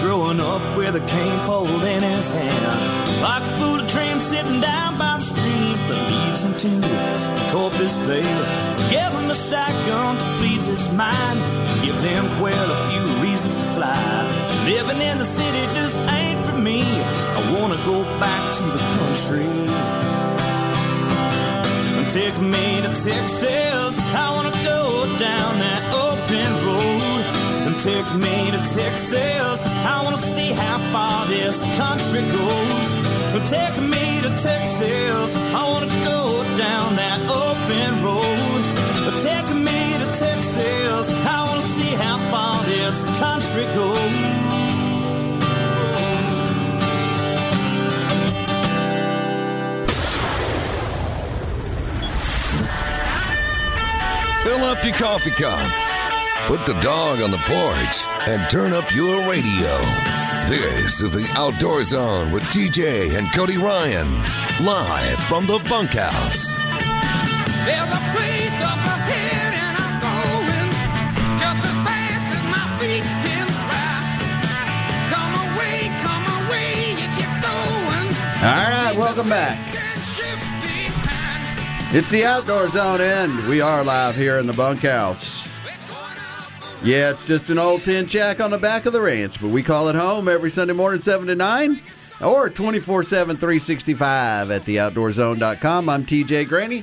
growing up with a cane pole in his hand, pocket full of trim sitting down by the stream that leads him to the Corpus Bay. Give him a shotgun to please his mind, give them quail a few reasons to fly. Living in the city just ain't for me, I wanna go back to the country. Take me to Texas, I wanna go down that open road. And take me to Texas, I wanna see how far this country goes. Take me to Texas, I wanna go down that open road. Take me to Texas, I wanna see how far this country goes. Fill up your coffee cup, put the dog on the porch, and turn up your radio. This is The Outdoor Zone with TJ and Cody Ryan, live from the bunkhouse. There's a place up ahead and I'm going just as fast as my feet can fly. Come away, you keep going. All right, welcome back. It's the Outdoor Zone, and we are live here in the bunkhouse. Yeah, it's just an old tin shack on the back of the ranch, but we call it home every Sunday morning, 7 to 9, or 24-7, 365 at theoutdoorzone.com. I'm TJ Greaney.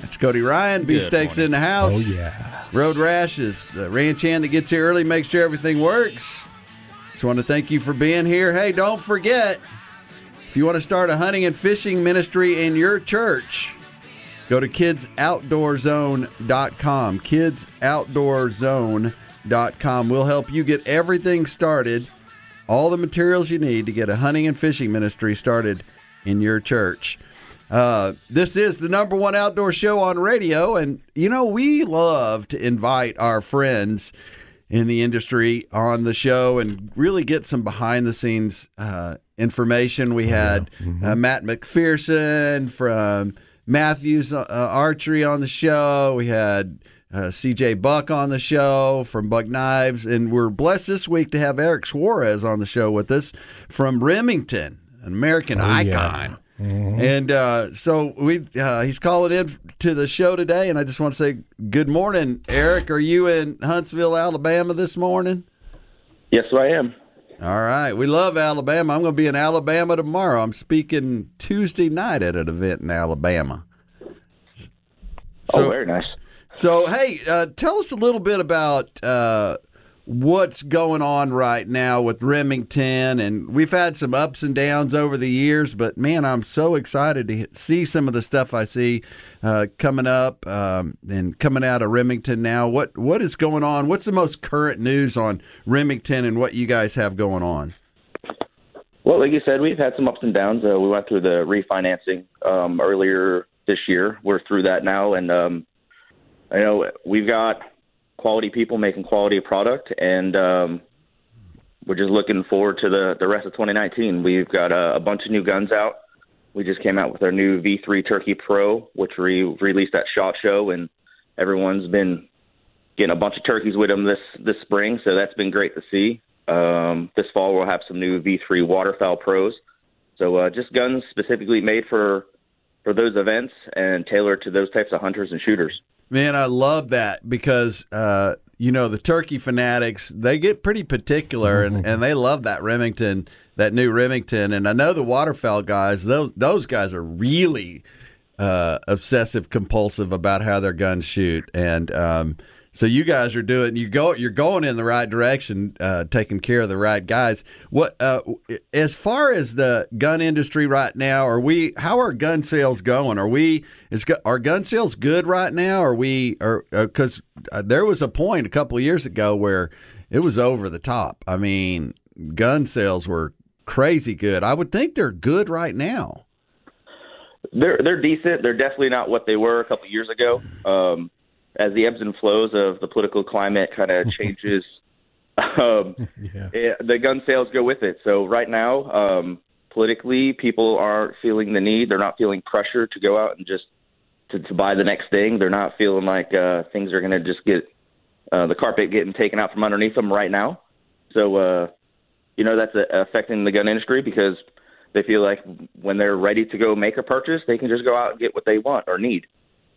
That's Cody Ryan. Beefsteak's in the house. Oh, yeah. Road Rash is the ranch hand that gets here early, makes sure everything works. Just want to thank you for being here. Hey, don't forget, if you want to start a hunting and fishing ministry in your church, go to kidsoutdoorzone.com, kidsoutdoorzone.com. We'll help you get everything started, all the materials you need to get a hunting and fishing ministry started in your church. This is the number one outdoor show on radio, and, you know, we love to invite our friends in the industry on the show and really get some behind-the-scenes information. We had Matt McPherson from Matthews Archery on the show. We had CJ Buck on the show from Buck Knives. And we're blessed this week to have Eric Suarez on the show with us from Remington, an American icon. Yeah. Mm-hmm. And so we he's calling in to the show today. And I just want to say good morning, Eric. Are you in Huntsville, Alabama this morning? Yes, I am. All right. We love Alabama. I'm going to be in Alabama tomorrow. I'm speaking Tuesday night at an event in Alabama. So, very nice. So, hey, tell us a little bit about what's going on right now with Remington. And we've had some ups and downs over the years, but, man, I'm so excited to see some of the stuff I see coming up and coming out of Remington now. What is going on? What's the most current news on Remington and what you guys have going on? Well, like you said, we've had some ups and downs. We went through the refinancing earlier this year. We're through that now, and I know we've got quality people making quality product, and we're just looking forward to the rest of 2019. We've got a bunch of new guns out. We just came out with our new V3 Turkey Pro, which we released at SHOT Show, and everyone's been getting a bunch of turkeys with them this spring, so that's been great to see. This fall we'll have some new V3 Waterfowl Pros, so just guns specifically made for those events and tailored to those types of hunters and shooters. Man, I love that because, you know, the turkey fanatics, they get pretty particular, and they love that Remington, that new Remington. And I know the waterfowl guys, those guys are really obsessive, compulsive about how their guns shoot. And so you guys are you're going in the right direction, taking care of the right guys. What as far as the gun industry right now, how are gun sales going? Are gun sales good right now? Because there was a point a couple of years ago where it was over the top. I mean, gun sales were crazy good. I would think they're good right now. They're decent. They're definitely not what they were a couple of years ago. As the ebbs and flows of the political climate kind of changes, the gun sales go with it. So right now, politically, people aren't feeling the need. They're not feeling pressure to go out and just to buy the next thing. They're not feeling like things are going to just get the carpet getting taken out from underneath them right now. So you know, that's affecting the gun industry because they feel like when they're ready to go make a purchase, they can just go out and get what they want or need.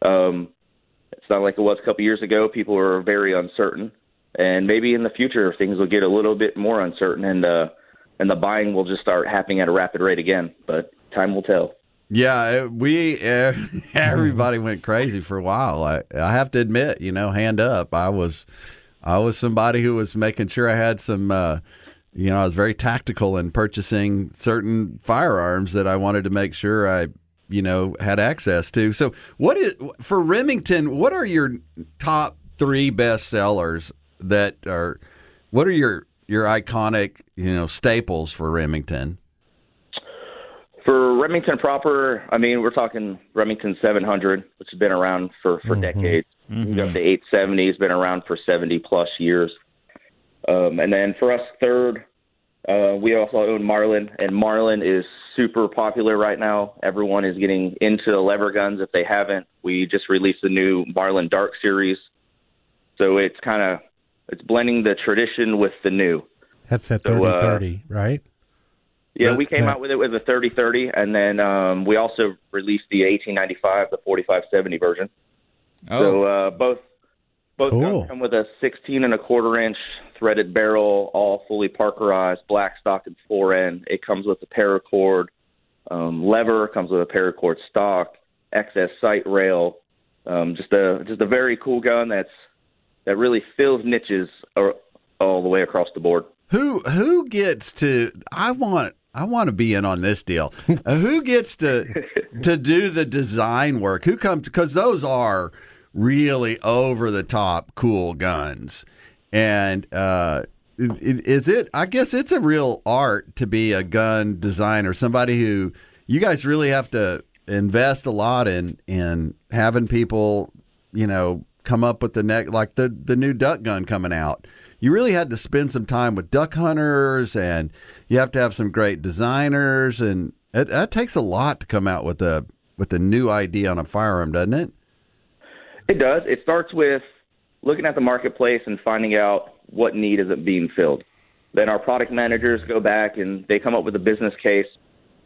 It's not like it was a couple years ago. People are very uncertain, and maybe in the future things will get a little bit more uncertain, and the buying will just start happening at a rapid rate again. But time will tell. Yeah, everybody went crazy for a while. I have to admit, you know, hand up, I was somebody who was making sure I had some. You know, I was very tactical in purchasing certain firearms that I wanted to make sure I, you know, had access to. So for Remington, what are your top three best sellers that are, what are your iconic, you know, staples for Remington? For Remington proper, I mean, we're talking Remington 700, which has been around for decades. Mm-hmm. You know, the 870 has been around for 70 plus years. And then for us, third, we also own Marlin, and Marlin is super popular right now. Everyone is getting into lever guns if they haven't. We just released the new Marlin Dark series, so it's kind of blending the tradition with the new. That's that 30-30, right? Yeah, we came out with it with a 30-30, and then we also released the 1895, the 4570 version. Oh. So both cool. Guns come with a 16.25-inch threaded barrel, all fully Parkerized, black stock and fore-end. It comes with a paracord lever, comes with a paracord stock, excess sight rail. Just a very cool gun that really fills niches all the way across the board. Who gets to? I want to be in on this deal. Who gets to do the design work? Who comes? Because those are really over-the-top cool guns. And I guess it's a real art to be a gun designer, somebody who you guys really have to invest a lot in having people, you know, come up with like the new duck gun coming out. You really had to spend some time with duck hunters, and you have to have some great designers. And that takes a lot to come out with a new idea on a firearm, doesn't it? It does. It starts with looking at the marketplace and finding out what need isn't being filled. Then our product managers go back and they come up with a business case.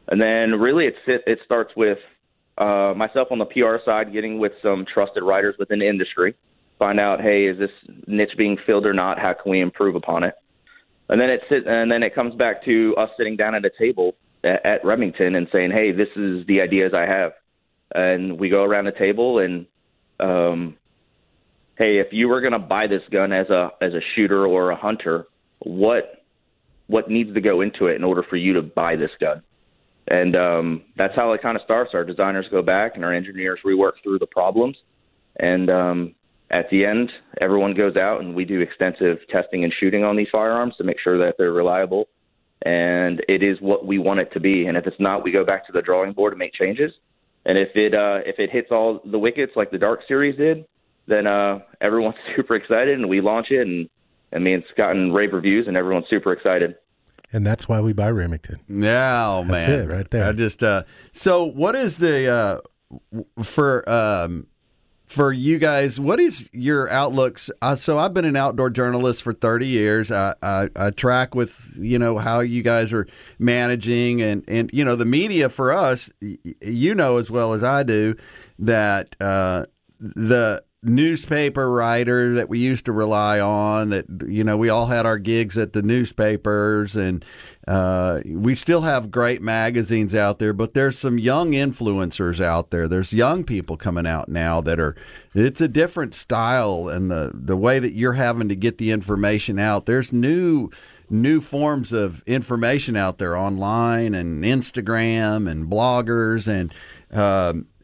And then really it starts with myself on the PR side, getting with some trusted writers within the industry, find out, hey, is this niche being filled or not? How can we improve upon it? And then it comes back to us sitting down at a table at Remington and saying, hey, this is the ideas I have. And we go around the table and hey, if you were going to buy this gun as a shooter or a hunter, what needs to go into it in order for you to buy this gun? And that's how it kind of starts. Our designers go back and our engineers rework through the problems. And at the end, everyone goes out and we do extensive testing and shooting on these firearms to make sure that they're reliable. And it is what we want it to be. And if it's not, we go back to the drawing board and make changes. And if it hits all the wickets like the Dark Series did, then everyone's super excited, and we launch it, and I mean, it's gotten rave reviews, and everyone's super excited. And that's why we buy Remington. No, man, that's it right there. I just so what is the for you guys? What is your outlooks? So I've been an outdoor journalist for 30 years. I track with, you know, how you guys are managing and you know, the media for us, you know, as well as I do that the newspaper writer that we used to rely on, that, you know, we all had our gigs at the newspapers, and we still have great magazines out there, but there's some young influencers out there. There's young people coming out now that are, it's a different style, and the way that you're having to get the information out. There's new forms of information out there online and Instagram and bloggers, and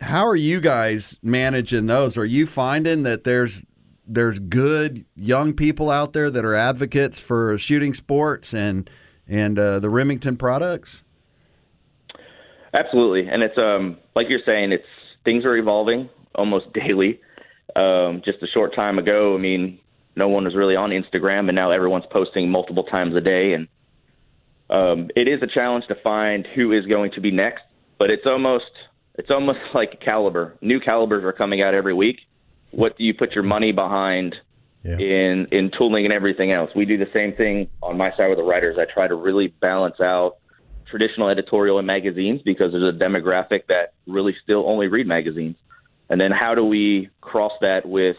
how are you guys managing those? Are you finding that there's good young people out there that are advocates for shooting sports and the Remington products? Absolutely. And it's like you're saying, it's things are evolving almost daily. Just a short time ago, I mean, no one was really on Instagram, and now everyone's posting multiple times a day. And it is a challenge to find who is going to be next, but it's almost like a caliber. New calibers are coming out every week. What do you put your money behind in tooling and everything else. We do the same thing on my side with the writers. I try to really balance out traditional editorial and magazines because there's a demographic that really still only read magazines. And then how do we cross that with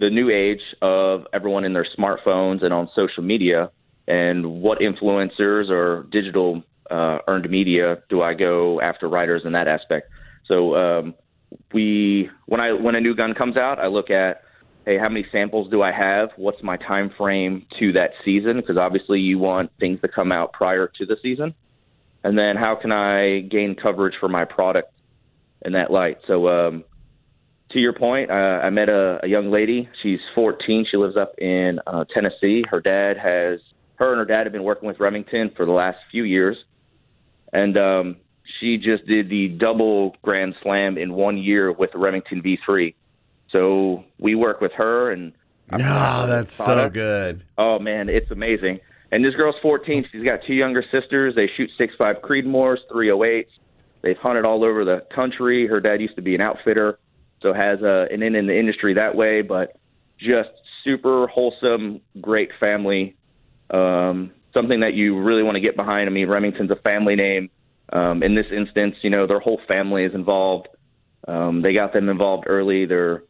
the new age of everyone in their smartphones and on social media, and what influencers or digital earned media do I go after writers in that aspect? So when a new gun comes out, I look at, hey, how many samples do I have? What's my time frame to that season? Because obviously you want things to come out prior to the season. And then how can I gain coverage for my product in that light? So to your point, I met a young lady. She's 14. She lives up in Tennessee. Her and her dad have been working with Remington for the last few years. And she just did the double Grand Slam in 1 year with the Remington V3. So we work with her. That's so good. Oh, man, it's amazing. And this girl's 14. She's got two younger sisters. They shoot 6.5 Creedmoors, 308s. They've hunted all over the country. Her dad used to be an outfitter, so has an in the industry that way, but just super wholesome, great family. Something that you really want to get behind. I mean, Remington's a family name. In this instance, their whole family is involved. They got them involved early. They're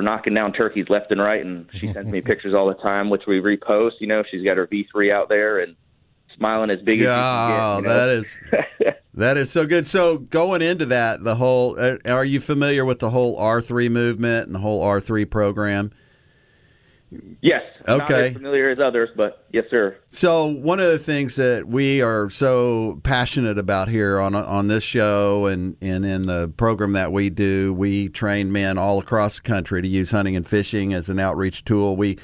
knocking down turkeys left and right, and she sends me pictures all the time, which we repost. She's got her V3 out there and smiling as big as she can get. That is so good. So going into that, are you familiar with the whole R3 movement and the whole R3 program? Yes. Okay. Not as familiar as others, but yes, sir. So one of the things that we are so passionate about here on this show and in the program that we do, we train men all across the country to use hunting and fishing as an outreach tool. We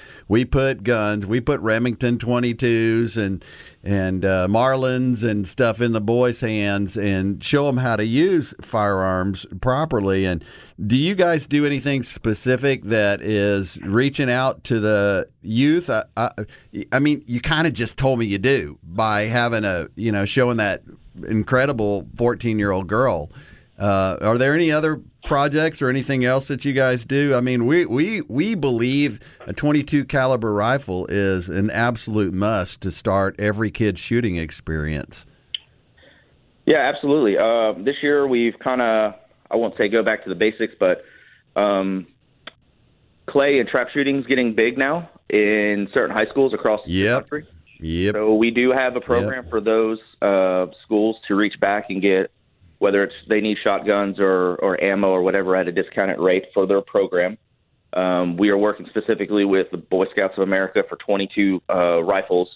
put guns, we put Remington 22s and Marlins and stuff in the boys' hands and show them how to use firearms properly. And do you guys do anything specific that is reaching out to the youth? I mean, you kind of just told me you do by having showing that incredible 14-year-old girl. Are there any other projects or anything else that you guys do? I mean, we believe a 22 caliber rifle is an absolute must to start every kid's shooting experience. Yeah, absolutely. This year we've kind of, I won't say go back to the basics, but clay and trap shooting's getting big now in certain high schools across the country. Yep. So we do have a program for those schools to reach back and get, whether it's they need shotguns or ammo or whatever at a discounted rate for their program. We are working specifically with the Boy Scouts of America for 22 rifles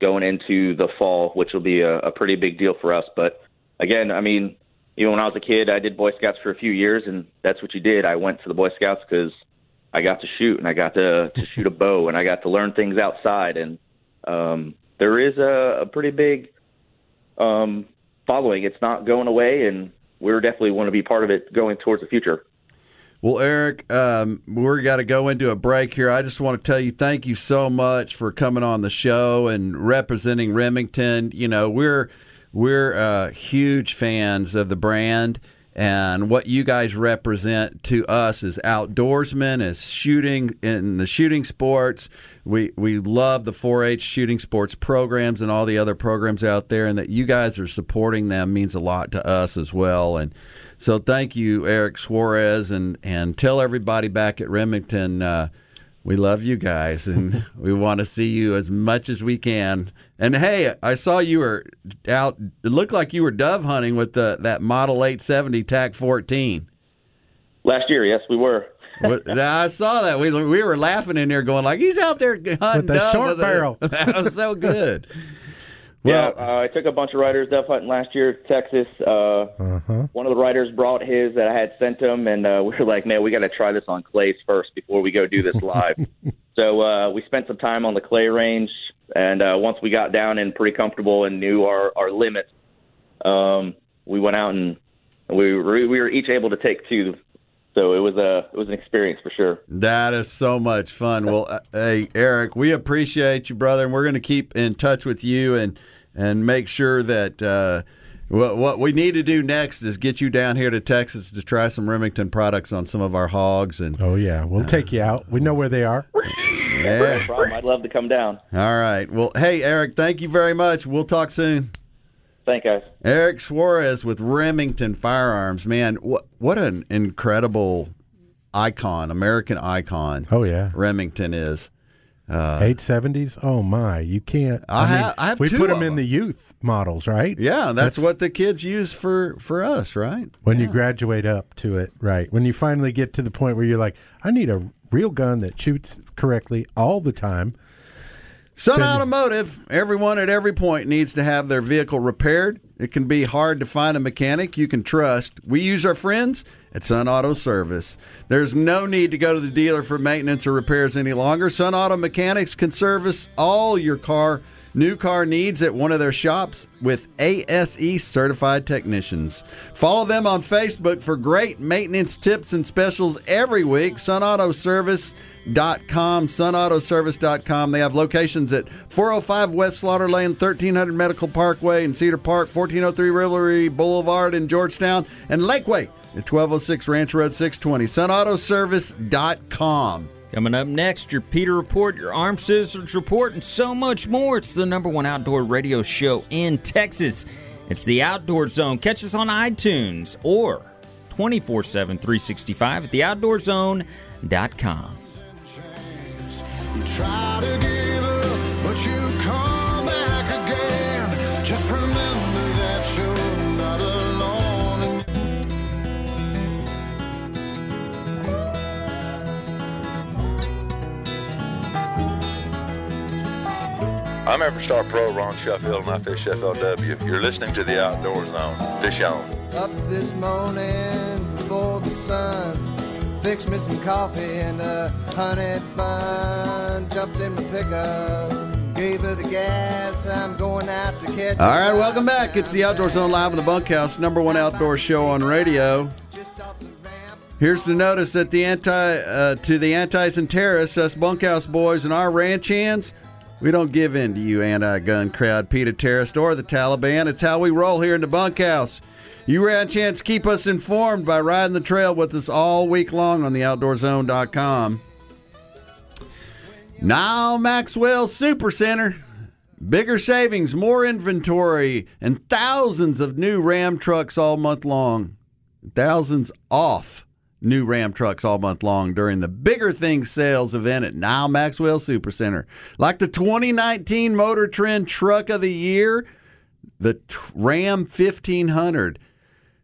going into the fall, which will be a pretty big deal for us. But again, I mean, when I was a kid, I did Boy Scouts for a few years, and that's what you did. I went to the Boy Scouts because I got to shoot, and I got to shoot a bow, and I got to learn things outside. And there is a pretty big following. It's not going away, and we definitely want to be part of it going towards the future. Well, Eric, we're got to go into a break here. I just want to tell you thank you so much for coming on the show and representing Remington. We're huge fans of the brand and what you guys represent to us as outdoorsmen, as shooting in the shooting sports. We love the 4-H shooting sports programs and all the other programs out there, and that you guys are supporting them means a lot to us as well. And so thank you, Eric Suarez, and tell everybody back at Remington we love you guys, and we want to see you as much as we can. And, hey, I saw you were out. It looked like you were dove hunting with that Model 870 TAC 14. Last year, yes, we were. I saw that. We were laughing in there going like, he's out there hunting with the dove. Short barrel. That was so good. Well, yeah, I took a bunch of riders dove hunting last year to Texas. One of the riders brought his that I had sent him, and we were like, man, we got to try this on clays first before we go do this live. So we spent some time on the clay range, and once we got down and pretty comfortable and knew our limits, we went out and we were each able to take two. So it was an experience for sure. That is so much fun. Well, hey, Eric, we appreciate you, brother, and we're going to keep in touch with you and make sure that Well, what we need to do next is get you down here to Texas to try some Remington products on some of our hogs. And oh, yeah. We'll take you out. We know where they are. Yeah. No problem. I'd love to come down. All right. Well, hey, Eric, thank you very much. We'll talk soon. Thank you. Eric Suarez with Remington Firearms. Man, what an incredible icon, American icon. Oh, yeah. Remington is. 870s? Oh, my. You can't. I mean, I have we put them in the youth models, right? Yeah, that's what the kids use for us, right? When you graduate up to it, right. When you finally get to the point where you're like, I need a real gun that shoots correctly all the time. Sun Automotive, everyone at every point needs to have their vehicle repaired. It can be hard to find a mechanic you can trust. We use our friends at Sun Auto Service. There's no need to go to the dealer for maintenance or repairs any longer. Sun Auto Mechanics can service all your new car needs at one of their shops with ASE certified technicians. Follow them on Facebook for great maintenance tips and specials every week. SunAutoservice.com, SunAutoservice.com. They have locations at 405 West Slaughter Lane, 1300 Medical Parkway in Cedar Park, 1403 Rivalry Boulevard in Georgetown, and Lakeway at 1206 Ranch Road 620. SunAutoservice.com. Coming up next, your PETA Report, your Armed Citizens Report, and so much more. It's the #1 outdoor radio show in Texas. It's The Outdoor Zone. Catch us on iTunes or 24/7, 365 at theoutdoorzone.com. You try to give up, but you come back again. Just remember that you're not alone. I'm Everstar Pro Ron Sheffield, and I fish FLW. You're listening to The Outdoor Zone. Fish on. Up this morning before the sun, fixed me some coffee and a honey bun. Jumped in my pickup, gave her the gas. I'm going out to catch. All right, welcome back. It's The Outdoor Zone live in the bunkhouse, #1 outdoor show on radio. Here's the notice that to the antis and terrorists, us bunkhouse boys and our ranch hands. We don't give in to you anti-gun crowd, PETA terrorist, or the Taliban. It's how we roll here in the bunkhouse. You ranch hands keep us informed by riding the trail with us all week long on theoutdoorzone.com. Nyle Maxwell Supercenter. Bigger savings, more inventory, and thousands of new Ram trucks all month long. Thousands off new Ram trucks all month long during the Bigger Things sales event at Nyle Maxwell Supercenter. Like the 2019 Motor Trend Truck of the Year, the Ram 1500.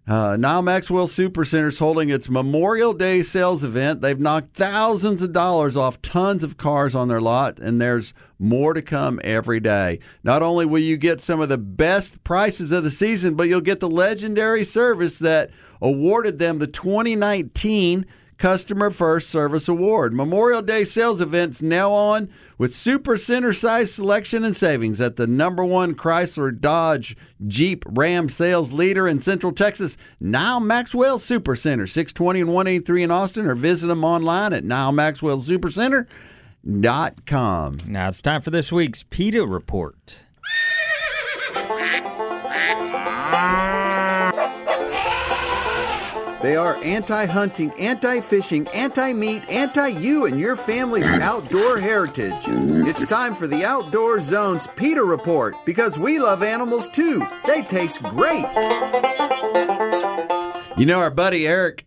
Nyle Maxwell Supercenter is holding its Memorial Day sales event. They've knocked thousands of dollars off tons of cars on their lot, and there's more to come every day. Not only will you get some of the best prices of the season, but you'll get the legendary service that awarded them the 2019 Customer First Service Award. Memorial Day sales events now on with super center-sized selection and savings at the #1 Chrysler, Dodge, Jeep, Ram sales leader in Central Texas, Nyle Maxwell Supercenter, 620 and 183 in Austin, or visit them online at nylemaxwellsupercenter.com. Now it's time for this week's PETA Report. They are anti-hunting, anti-fishing, anti-meat, anti-you and your family's outdoor heritage. It's time for the Outdoor Zone's PETA Report, because we love animals too. They taste great. You know, our buddy Eric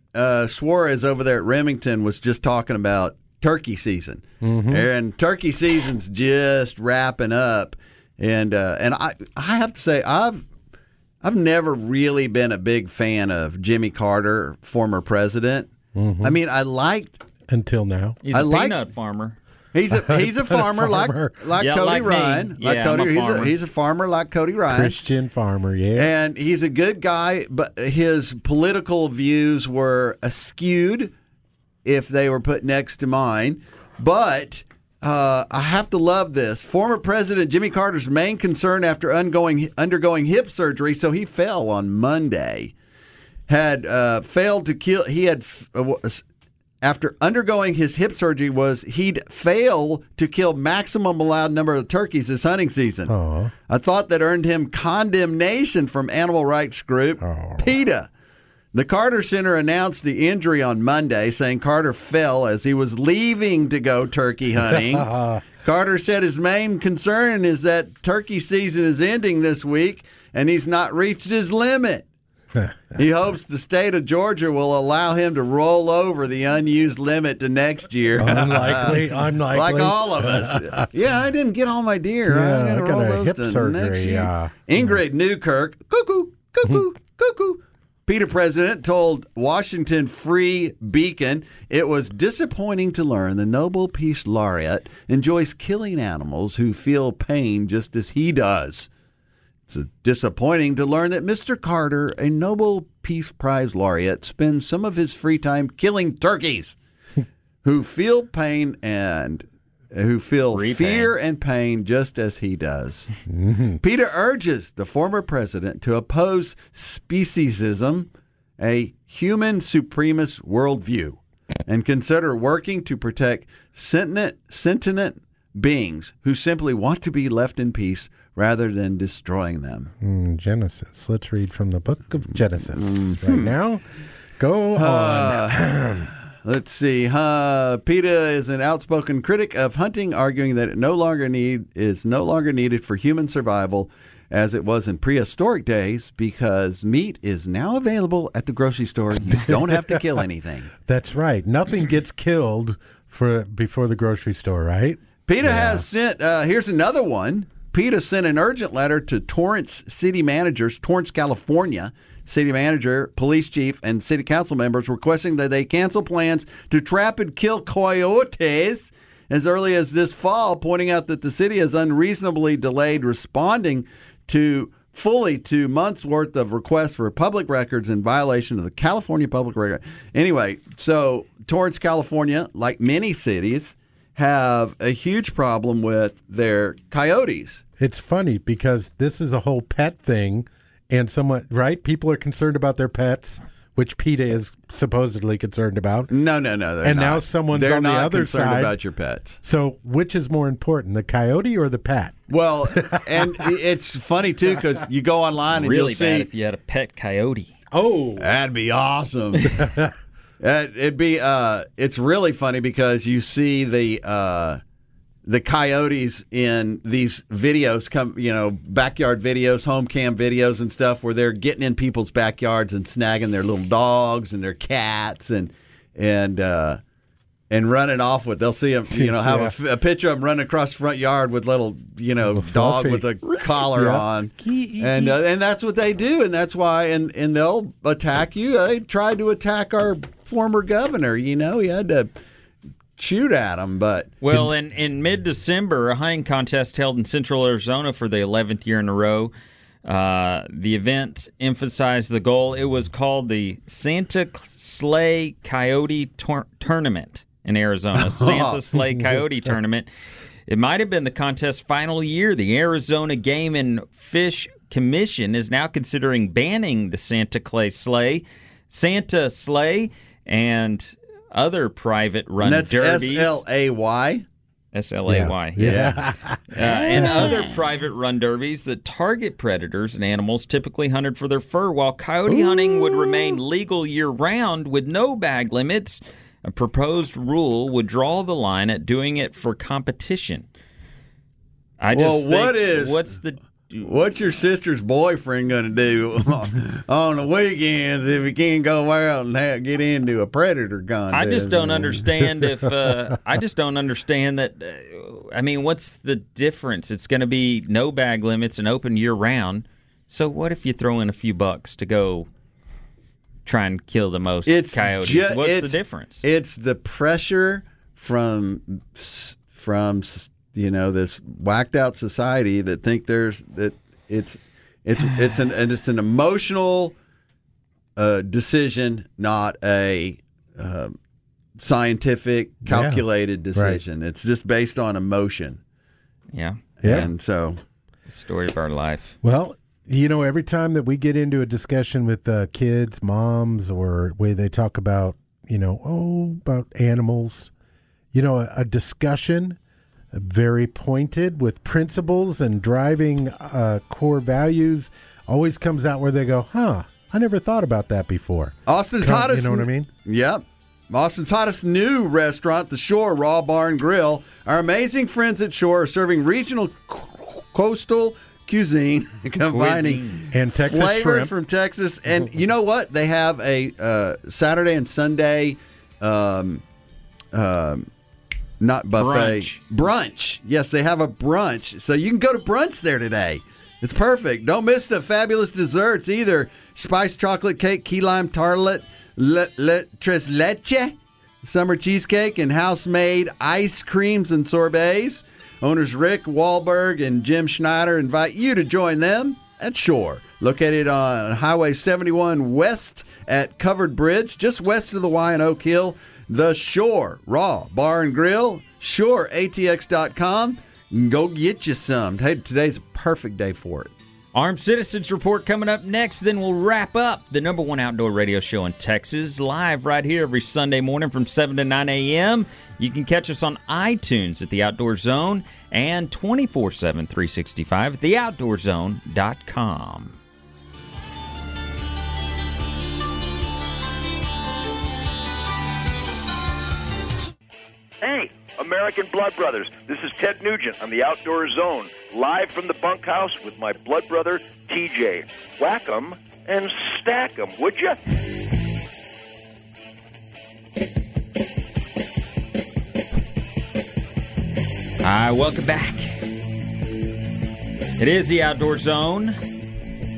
Suarez over there at Remington was just talking about turkey season. Mm-hmm. And turkey season's just wrapping up. And I have to say, I've never really been a big fan of Jimmy Carter, former president. Mm-hmm. I mean, I liked until now. He's a peanut farmer. He's a farmer like Cody Ryan. He's a farmer like Cody Ryan. Christian farmer, yeah. And he's a good guy, but his political views were askewed if they were put next to mine. But I have to love this. Former President Jimmy Carter's main concern after undergoing hip surgery, so he fell on Monday, had failed to kill. He had after undergoing his hip surgery was he'd fail to kill maximum allowed number of turkeys this hunting season. Aww. A thought that earned him condemnation from animal rights group PETA. The Carter Center announced the injury on Monday, saying Carter fell as he was leaving to go turkey hunting. Carter said his main concern is that turkey season is ending this week, and he's not reached his limit. He hopes the state of Georgia will allow him to roll over the unused limit to next year. Unlikely. Like all of us. Yeah, I didn't get all my deer. Yeah, I got a hip surgery. Next year. Ingrid Newkirk, cuckoo, cuckoo, cuckoo. PETA president told Washington Free Beacon it was disappointing to learn the Nobel Peace Laureate enjoys killing animals who feel pain just as he does. It's disappointing to learn that Mr. Carter, a Nobel Peace Prize laureate, spends some of his free time killing turkeys who feel pain and who feel fear and pain just as he does. PETA urges the former president to oppose speciesism, a human supremacist worldview, and consider working to protect sentient beings who simply want to be left in peace rather than destroying them. Genesis. Let's read from the book of Genesis right now. Go on. Let's see. PETA is an outspoken critic of hunting, arguing that it is no longer needed for human survival as it was in prehistoric days because meat is now available at the grocery store. You don't have to kill anything. That's right. Nothing gets killed before the grocery store, right? PETA has sent, here's another one. PETA sent an urgent letter to Torrance, California, city manager, police chief, and city council members requesting that they cancel plans to trap and kill coyotes as early as this fall, pointing out that the city has unreasonably delayed responding to 2 months' worth of requests for public records in violation of the California Public Record. Anyway, so Torrance, California, like many cities, have a huge problem with their coyotes. It's funny because this is a whole pet thing and somewhat, right? People are concerned about their pets, which PETA is supposedly concerned about. No, they're not. And now someone's on the other side. They're not concerned about your pets. So which is more important, the coyote or the pet? Well, and it's funny, too, because you go online and you'll see. Really bad if you had a pet coyote. Oh. That'd be awesome. It'd be. It's really funny because you see the coyotes in these videos, backyard videos, home cam videos, and stuff, where they're getting in people's backyards and snagging their little dogs and their cats and running off with. They'll see them, have a picture of them running across the front yard with little, dog with a collar on, and that's what they do, and that's why, and they'll attack you. They tried to attack our former governor, he had to shoot at him. But well, in mid-December, a hunting contest held in Central Arizona for the 11th year in a row. The event emphasized the goal. It was called the Santa Sleigh Coyote Tournament in Arizona. Santa Sleigh Coyote Tournament. It might have been the contest's final year. The Arizona Game and Fish Commission is now considering banning the Santa Sleigh, and other private run derbies. S-L-A-Y, yes. Yeah. And other private run derbies that target predators and animals typically hunted for their fur, while coyote hunting would remain legal year-round with no bag limits. A proposed rule would draw the line at doing it for competition. What's your sister's boyfriend going to do on the weekends if he can't go out and get into a predator contest? I just don't understand what's the difference? It's going to be no bag limits and open year round. So what if you throw in a few bucks to go try and kill the most coyotes? What's the difference? It's the pressure from this whacked out society that think it's an emotional decision, not a scientific calculated decision. Right. It's just based on emotion. Yeah. And so the story of our life. Well, every time that we get into a discussion with kids, moms, or where they talk about about animals, a discussion very pointed with principles and driving core values always comes out where they go, huh, I never thought about that before. Austin's hottest. You know what I mean? Yep. Austin's hottest new restaurant, the Shore Raw Bar and Grill. Our amazing friends at Shore are serving regional coastal cuisine, combining and Texas flavors from Texas. And you know what? They have a Saturday and Sunday not buffet. Brunch. Yes, they have a brunch. So you can go to brunch there today. It's perfect. Don't miss the fabulous desserts either. Spiced chocolate cake, key lime tartlet, tres leche, summer cheesecake, and house-made ice creams and sorbets. Owners Rick Wahlberg and Jim Schneider invite you to join them at Shore, located on Highway 71 West at Covered Bridge, just west of the Y and Oak Hill. The Shore Raw Bar and Grill, ShoreATX.com. Go get you some. Hey, today's a perfect day for it. Armed Citizens Report coming up next, then we'll wrap up the number one outdoor radio show in Texas, live right here every Sunday morning from 7 to 9 a.m. You can catch us on iTunes at The Outdoor Zone and 24/7, 365 at theoutdoorzone.com. Hey, American Blood Brothers, this is Ted Nugent on The Outdoor Zone, live from the bunkhouse with my blood brother, TJ. Whack 'em and stack 'em, would ya? Hi, welcome back. It is The Outdoor Zone.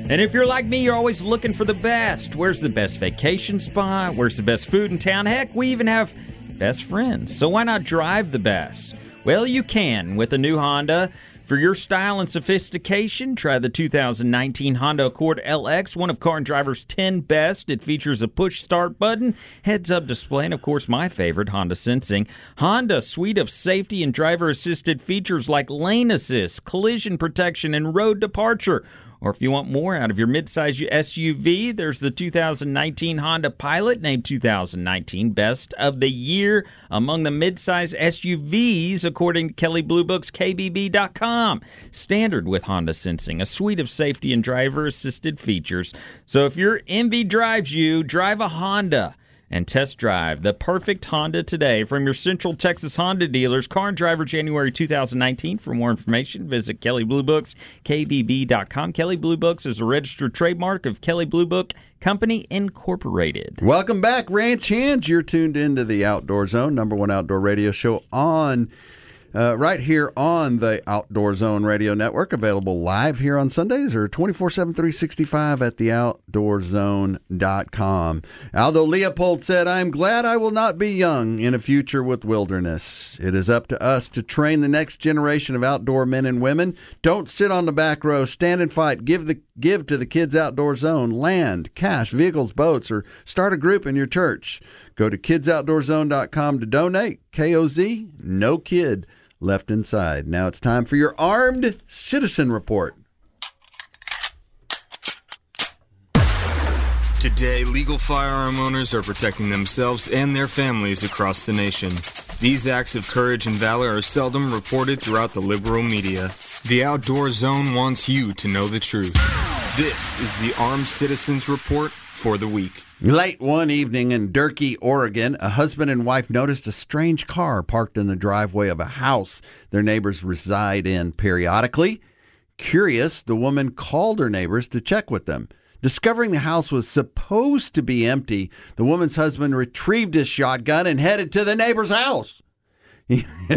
And if you're like me, you're always looking for the best. Where's the best vacation spot? Where's the best food in town? Heck, we even have best friends. So why not drive the best? Well, you can with a new Honda. For your style and sophistication, try the 2019 Honda Accord LX, one of Car and Driver's 10 best. It features a push start button, heads-up display, and of course my favorite, Honda Sensing. Honda's suite of safety and driver-assisted features like lane assist, collision protection, and road departure. Or if you want more out of your midsize SUV, there's the 2019 Honda Pilot, named 2019 Best of the Year among the midsize SUVs, according to Kelley Blue Book's kbb.com. Standard with Honda Sensing, a suite of safety and driver-assisted features. So if your envy drives you, drive a Honda. And test drive the perfect Honda today from your Central Texas Honda dealers. Car and Driver, January 2019. For more information, visit Kelley Blue Book's, kbb.com. Kelley Blue Books is a registered trademark of Kelley Blue Book Company, Incorporated. Welcome back, ranch hands. You're tuned into The Outdoor Zone, number one outdoor radio show on right here on the Outdoor Zone Radio Network, available live here on Sundays or 24/7, 365 at theoutdoorzone.com. Aldo Leopold said, "I'm glad I will not be young in a future with wilderness. It is up to us to train the next generation of outdoor men and women. Don't sit on the back row. Stand and fight. Give to the Kids Outdoor Zone land, cash, vehicles, boats, or start a group in your church. Go to kidsoutdoorzone.com to donate. KOZ, no kid left inside." Now it's time for your Armed Citizen Report. Today, legal firearm owners are protecting themselves and their families across the nation. These acts of courage and valor are seldom reported throughout the liberal media. The Outdoor Zone wants you to know the truth. This is the Armed Citizens Report for the week. Late one evening in Durkee, Oregon, a husband and wife noticed a strange car parked in the driveway of a house their neighbors reside in periodically. Curious, the woman called her neighbors to check with them. Discovering the house was supposed to be empty, the woman's husband retrieved his shotgun and headed to the neighbor's house.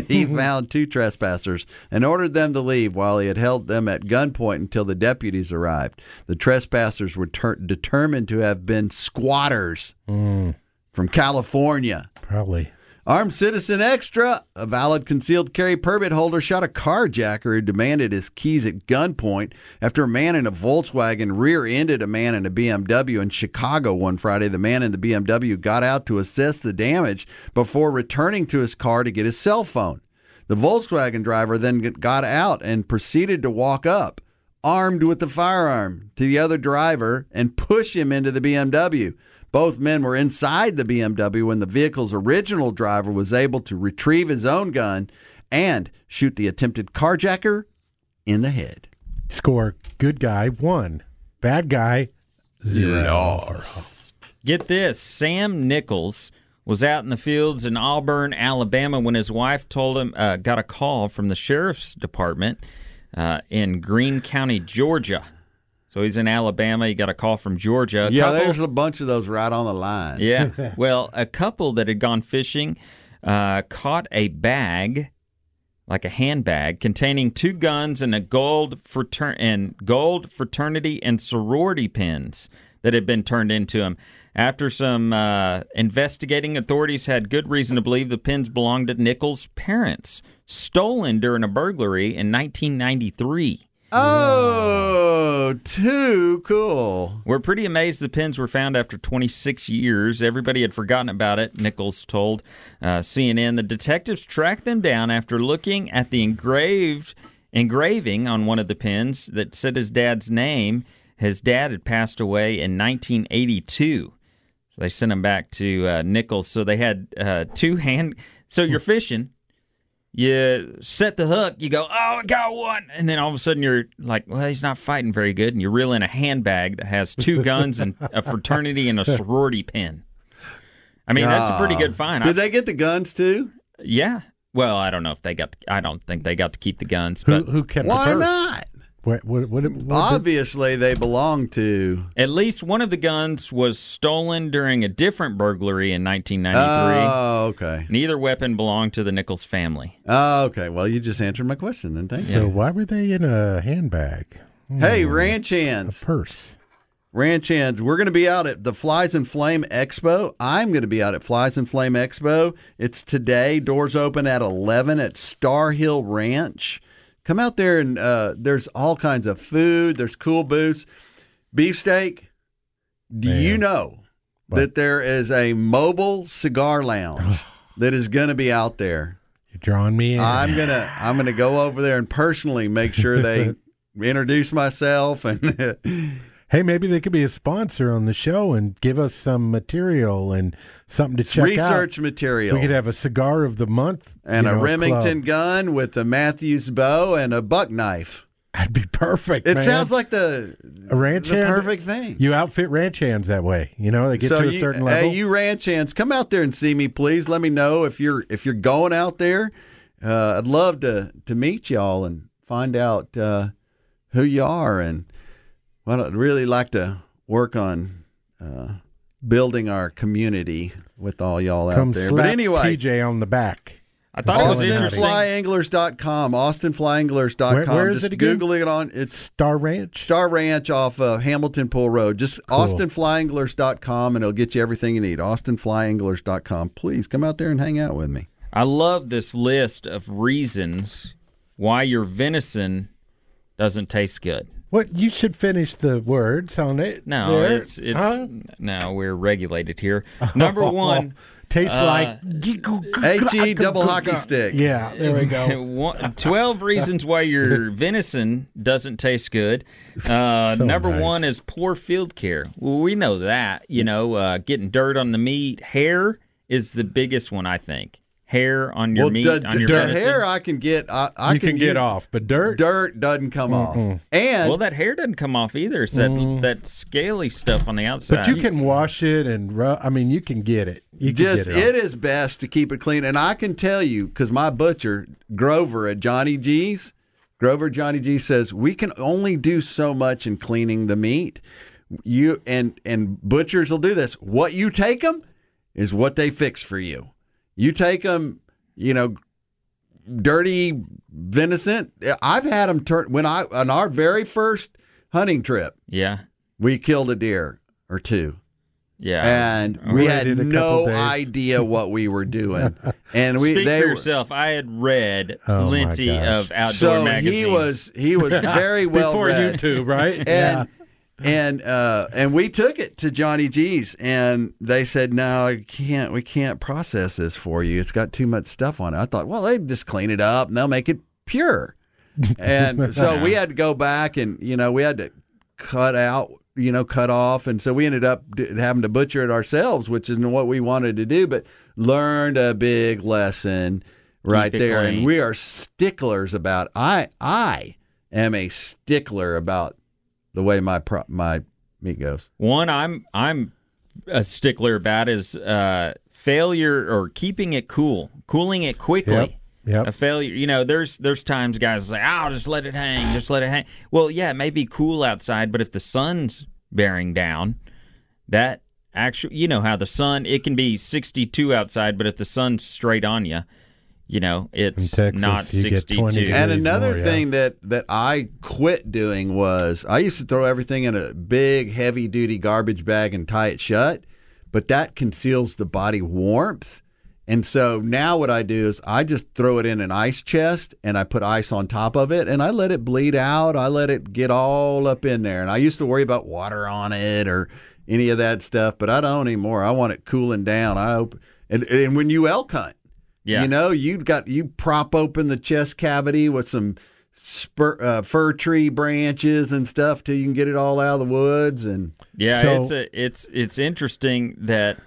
He found two trespassers and ordered them to leave while he had held them at gunpoint until the deputies arrived. The trespassers were determined to have been squatters from California. Probably. Armed Citizen Extra, a valid concealed carry permit holder, shot a carjacker who demanded his keys at gunpoint after a man in a Volkswagen rear-ended a man in a BMW in Chicago one Friday. The man in the BMW got out to assess the damage before returning to his car to get his cell phone. The Volkswagen driver then got out and proceeded to walk up, armed with the firearm, to the other driver and push him into the BMW. Both men were inside the BMW when the vehicle's original driver was able to retrieve his own gun and shoot the attempted carjacker in the head. Score, good guy, 1. Bad guy, 0. Get this, Sam Nichols was out in the fields in Auburn, Alabama, when his wife told him, got a call from the sheriff's department in Greene County, Georgia. So he's in Alabama. He got a call from Georgia. There's a bunch of those right on the line. Yeah. Well, a couple that had gone fishing caught a bag, like a handbag, containing 2 guns and a gold fraternity and sorority pins that had been turned into him. After some investigating, authorities had good reason to believe the pins belonged to Nichols' parents, stolen during a burglary in 1993. Oh, too cool. We're pretty amazed the pins were found after 26 years. Everybody had forgotten about it, Nichols told CNN. The detectives tracked them down after looking at the engraving on one of the pins that said his dad's name. His dad had passed away in 1982. So they sent him back to Nichols. So they had 2 hand... So you're fishing. You set the hook. You go, oh, I got one. And then all of a sudden you're like, well, he's not fighting very good. And you reel in a handbag that has 2 guns and a fraternity and a sorority pin. I mean, that's a pretty good find. Did they get the guns too? Yeah. Well, I don't know if they got... I don't think they got to keep the guns. But who kept the purse? Why not? What obviously, they belong to... At least one of the guns was stolen during a different burglary in 1993. Oh, okay. Neither weapon belonged to the Nichols family. Oh, okay. Well, you just answered my question then. Thank you. So why were they in a handbag? Hey, ranch hands. A purse. Ranch hands, we're going to be out at the Flies and Flame Expo. I'm going to be out at Flies and Flame Expo. It's today. Doors open at 11 at Star Hill Ranch. Come out there, and there's all kinds of food. There's cool booths. Beefsteak, you know that there is a mobile cigar lounge that is going to be out there? You're drawing me in. I'm gonna go over there and personally make sure they introduce myself. And hey, maybe they could be a sponsor on the show and give us some material and something to check out. Research material. We could have a cigar of the month. And a Remington gun with a Matthews bow and a buck knife. That'd be perfect, man. It sounds like the perfect thing. You outfit ranch hands that way. You know, they get to a certain level. Hey, you ranch hands, come out there and see me, please. Let me know if you're going out there. I'd love to meet y'all and find out who you are. And well, I'd really like to work on building our community with all y'all out there. But anyway, TJ on the back. I thought AustinFlyAnglers.com. AustinFlyAnglers.com. Where is it again? Google it on. It's Star Ranch. Star Ranch off of Hamilton Pool Road. Just cool. AustinFlyAnglers.com, and it'll get you everything you need. AustinFlyAnglers.com. Please come out there and hang out with me. I love this list of reasons why your venison doesn't taste good. What, you should finish the words on it. No, there. It's huh? No, we're regulated here. Number 1, tastes like H-E double hockey stick. Yeah, there we go. 12 reasons why your venison doesn't taste good. Number 1 is poor field care. Well, we know that. You know, getting dirt on the meat. Hair is the biggest one, I think. Hair on your meat, on your venison. Hair I can get. I can get off, but dirt doesn't come off. And that hair doesn't come off either. It's that scaly stuff on the outside. But you can wash it and rub. I mean, you can get it. It is best to keep it clean. And I can tell you because my butcher Grover at Johnny G's says we can only do so much in cleaning the meat. You and butchers will do this. What you take them is what they fix for you. You take them, you know, dirty venison. I've had them on our very first hunting trip. Yeah, we killed a deer or 2. Yeah, and we had no idea what we were doing. And Speak for yourself. I had read plenty of outdoor magazines. He was very well before read. YouTube, right? And we took it to Johnny G's, and they said, no, we can't process this for you. It's got too much stuff on it. I thought, well, they just clean it up, and they'll make it pure. And so we had to go back, and, you know, we had to cut out you know, cut off. And so we ended up having to butcher it ourselves, which isn't what we wanted to do, but learned a big lesson right there. Clean. And we are sticklers about, I am a stickler about the way my meat goes. One I'm a stickler about is failure or keeping it cool, cooling it quickly. Yep. Yep. A failure, you know, there's times guys say, oh, just let it hang, just let it hang. Well, yeah, it may be cool outside, but if the sun's bearing down, that actually, you know how the sun, it can be 62 outside, but if the sun's straight on you, you know, it's Texas, not 62. And another thing that I quit doing was I used to throw everything in a big, heavy-duty garbage bag and tie it shut, but that conceals the body warmth. And so now what I do is I just throw it in an ice chest and I put ice on top of it and I let it bleed out. I let it get all up in there. And I used to worry about water on it or any of that stuff, but I don't anymore. I want it cooling down. I hope. And when you elk hunt, yeah, you know, you prop open the chest cavity with some fir tree branches and stuff till you can get it all out of the woods. And yeah, so, it's interesting that.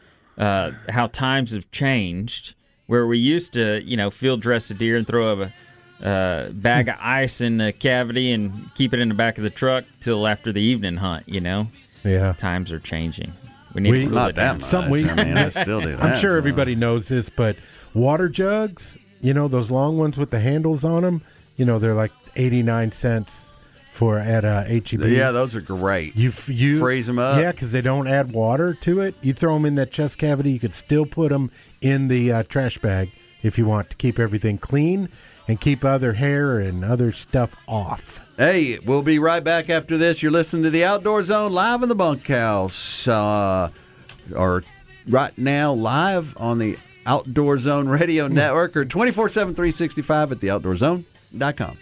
How times have changed, where we used to, you know, field dress a deer and throw a bag of ice in the cavity and keep it in the back of the truck till after the evening hunt, you know? Yeah. Times are changing. We need to cool it down. I mean, I still do that. I'm sure everybody knows this, but water jugs, you know, those long ones with the handles on them, you know, they're like 89 cents. At HEB. Yeah, those are great. You freeze them up. Yeah, because they don't add water to it. You throw them in that chest cavity. You could still put them in the trash bag if you want to keep everything clean and keep other hair and other stuff off. Hey, we'll be right back after this. You're listening to The Outdoor Zone live in the bunkhouse. Or right now live on the Outdoor Zone Radio Network or 24/7, 365 at theoutdoorzone.com.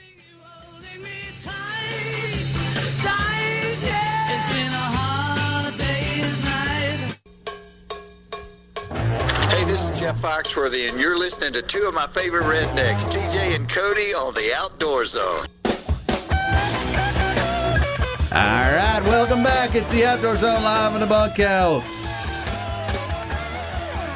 This is Jeff Foxworthy, and you're listening to two of my favorite rednecks, TJ and Cody, on The Outdoor Zone. All right, welcome back. It's The Outdoor Zone live in the bunkhouse.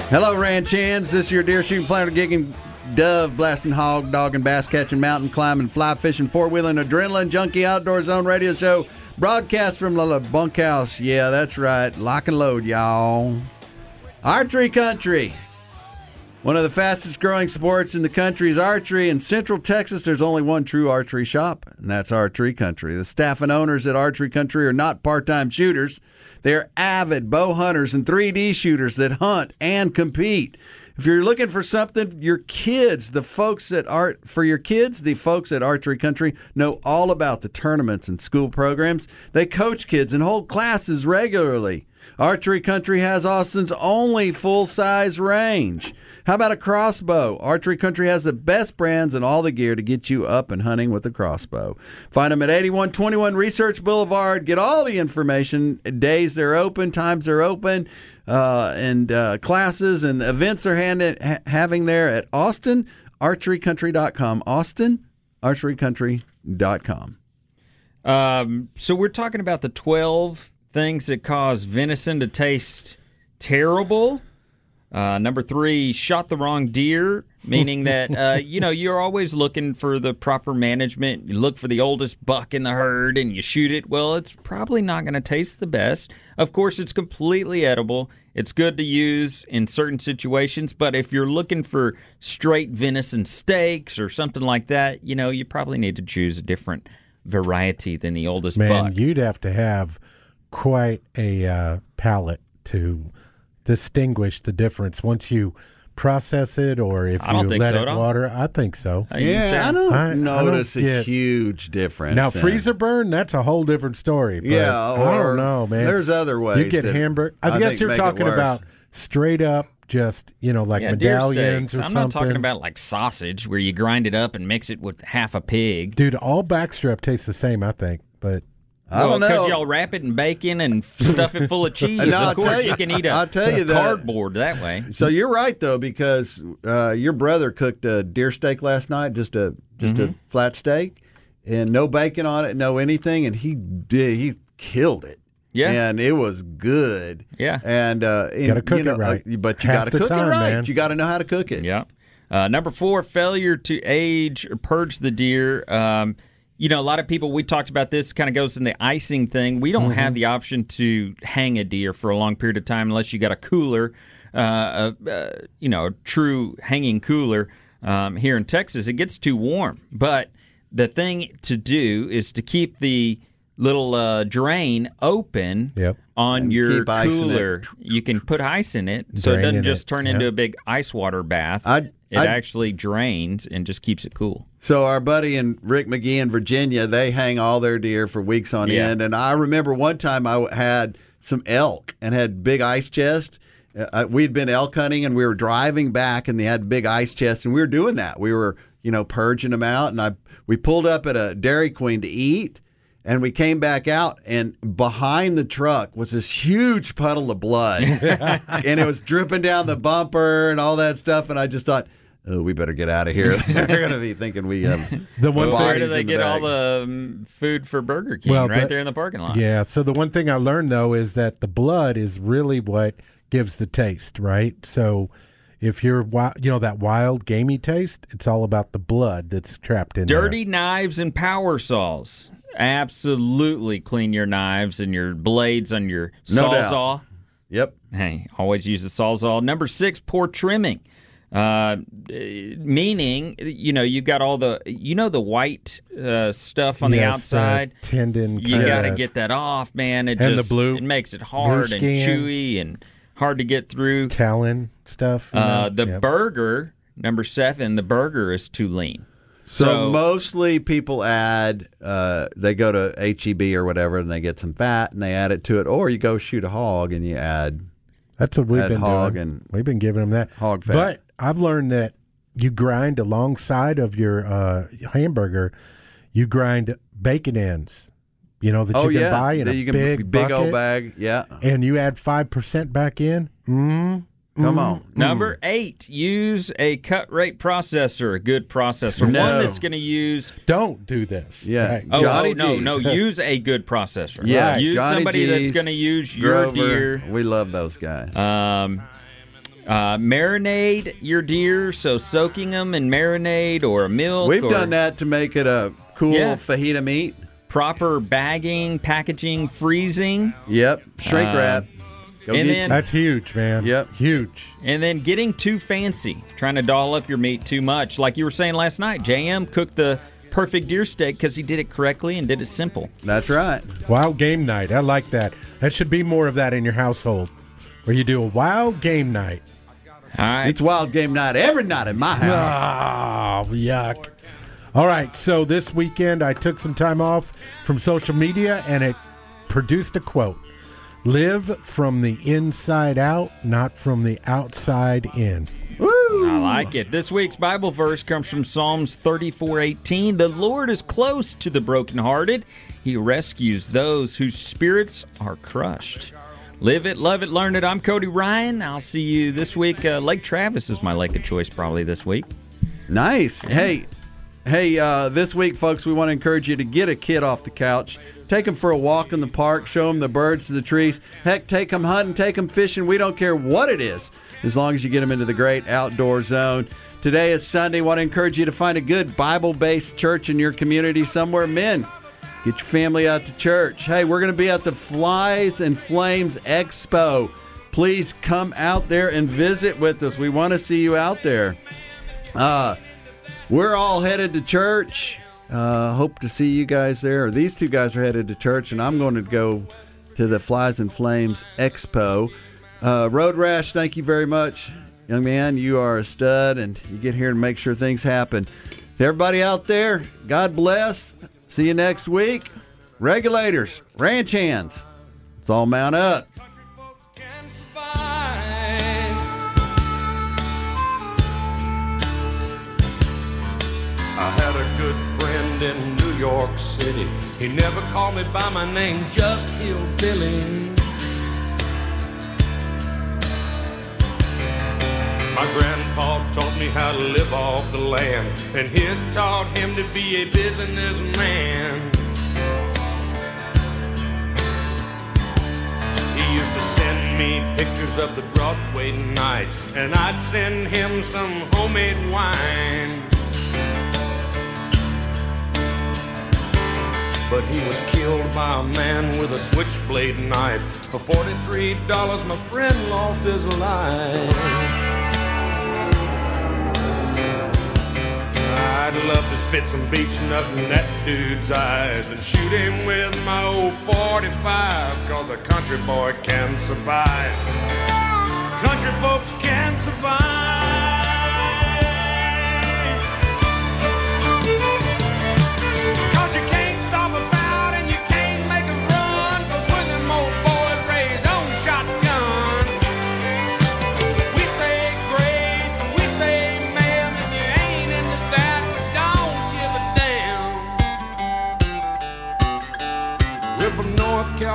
Hello, ranch hands. This is your deer shooting, flounder, gigging, dove, blasting, hog, dogging, bass catching, mountain climbing, fly fishing, four-wheeling, adrenaline junkie, Outdoor Zone radio show, broadcast from the bunkhouse. Yeah, that's right. Lock and load, y'all. Archery Country. One of the fastest-growing sports in the country is archery. In Central Texas, there's only one true archery shop, and that's Archery Country. The staff and owners at Archery Country are not part-time shooters. They're avid bow hunters and 3D shooters that hunt and compete. If you're looking for something, the folks at Archery Country know all about the tournaments and school programs. They coach kids and hold classes regularly. Archery Country has Austin's only full-size range. How about a crossbow? Archery Country has the best brands and all the gear to get you up and hunting with a crossbow. Find them at 8121 Research Boulevard. Get all the information. Days they're open, times they're open, and classes and events they're having there at AustinArcheryCountry.com. AustinArcheryCountry.com. So we're talking about the 12 things that cause venison to taste terrible. Number 3, shot the wrong deer, meaning that, you know, you're always looking for the proper management. You look for the oldest buck in the herd and you shoot it. Well, it's probably not going to taste the best. Of course, it's completely edible. It's good to use in certain situations, but if you're looking for straight venison steaks or something like that, you know, you probably need to choose a different variety than the oldest buck. Man, you'd have to have quite a palate to distinguish the difference once you process it, or if you let it water. I think so. Yeah, I don't notice a huge difference. Now, freezer burn, that's a whole different story. But yeah, I don't know, man. There's other ways. You get hamburger. I guess you're talking about straight up, just, you know, like medallions or something. I'm not talking about like sausage where you grind it up and mix it with half a pig. Dude, all backstrap tastes the same, I think, but... I don't know. Because y'all wrap it in bacon and stuff it full of cheese. You can eat a cardboard that way. So you're right, though, because your brother cooked a deer steak last night, just a flat steak, and no bacon on it, no anything, and he killed it. Yeah. And it was good. Yeah. And gotta cook it right. But you got to cook it right. You got to know how to cook it. Yeah. Number four, failure to age or purge the deer. You know, a lot of people, we talked about this, kind of goes in the icing thing. We don't have the option to hang a deer for a long period of time unless you got a cooler, you know, a true hanging cooler. Here in Texas, it gets too warm. But the thing to do is to keep the little drain open on your cooler. You can put ice in it so it doesn't just turn into a big ice water bath. It actually drains and just keeps it cool. So our buddy and Rick McGee in Virginia, they hang all their deer for weeks on end. And I remember one time I had some elk and had big ice chests. We'd been elk hunting, and we were driving back, and they had big ice chests, and we were doing that. We were, you know, purging them out, and we pulled up at a Dairy Queen to eat, and we came back out, and behind the truck was this huge puddle of blood, and it was dripping down the bumper and all that stuff, and I just thought, oh, we better get out of here. They're going to be thinking we have the one thing. Where do they get all the food for Burger King? Well, right there in the parking lot. Yeah, so the one thing I learned, though, is that the blood is really what gives the taste, right? So if you're, you know, that wild, gamey taste, it's all about the blood that's trapped in there. Dirty knives and power saws. Absolutely clean your knives and your blades on your sawzall. Yep. Hey, always use the sawzall. Number six, poor trimming. Meaning, you know, you've got all the, you know, the white stuff on the outside, tendon. You got to get that off, man. And the blue, it makes it hard and chewy and hard to get through. Talon stuff. Burger, number seven, the burger is too lean. So mostly people add, they go to H-E-B or whatever, and they get some fat and they add it to it, or you go shoot a hog and you add. That's what we've been doing. We've been giving them that hog fat, but I've learned that you grind alongside of your hamburger, you grind bacon ends, you know, that you can buy in a big old bag. Yeah. And you add 5% back in. Come on. Number eight, use a cut rate processor, a good processor. One that's going to use. Don't do this. Yeah. Oh, Johnny G's. No. Use a good processor. Yeah. Use Johnny somebody G's, that's going to use your deer. We love those guys. Marinate your deer, so soaking them in marinade or milk. We've done that to make it a cool fajita meat. Proper bagging, packaging, freezing. Yep, shrink wrap. That's huge, man. Yep, huge. And then getting too fancy, trying to doll up your meat too much. Like you were saying last night, JM cooked the perfect deer steak because he did it correctly and did it simple. That's right. Wild game night. I like that. That should be more of that in your household, where you do a wild game night. All right. It's wild game night every night in my house. Oh, yuck. All right, so this weekend I took some time off from social media, and it produced a quote. Live from the inside out, not from the outside in. Woo! I like it. This week's Bible verse comes from Psalms 34:18. The Lord is close to the brokenhearted. He rescues those whose spirits are crushed. Live it, love it, learn it. I'm Cody Ryan. I'll see you this week. Lake Travis is my lake of choice probably this week. Nice. Yeah. Hey, this week, folks, we want to encourage you to get a kid off the couch. Take them for a walk in the park. Show them the birds and the trees. Heck, take them hunting, take them fishing. We don't care what it is, as long as you get them into the great outdoor zone. Today is Sunday. Want to encourage you to find a good Bible-based church in your community somewhere. Men, get your family out to church. Hey, we're going to be at the Flies and Flames Expo. Please come out there and visit with us. We want to see you out there. We're all headed to church. Hope to see you guys there. These two guys are headed to church, and I'm going to go to the Flies and Flames Expo. Road Rash, thank you very much. Young man, you are a stud, and you get here and make sure things happen. To everybody out there, God bless. See you next week. Regulators, ranch hands, it's all mount up. I had a good friend in New York City. He never called me by my name, just Hillbilly. My grandpa taught me how to live off the land, and his taught him to be a businessman. me pictures of the Broadway nights, and I'd send him some homemade wine. But he was killed by a man with a switchblade knife. For $43, my friend lost his life. I'd love to spit some beach nut in that dude's eyes and shoot him with my old .45, cause a country boy can survive. Country folks can survive.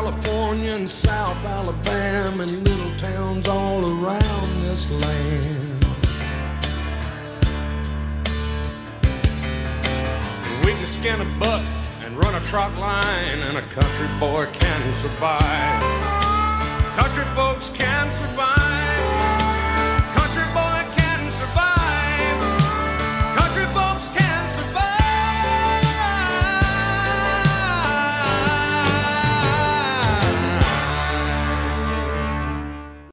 California and South Alabama and little towns all around this land. We can skin a buck and run a trot line, and a country boy can survive. Country folks can.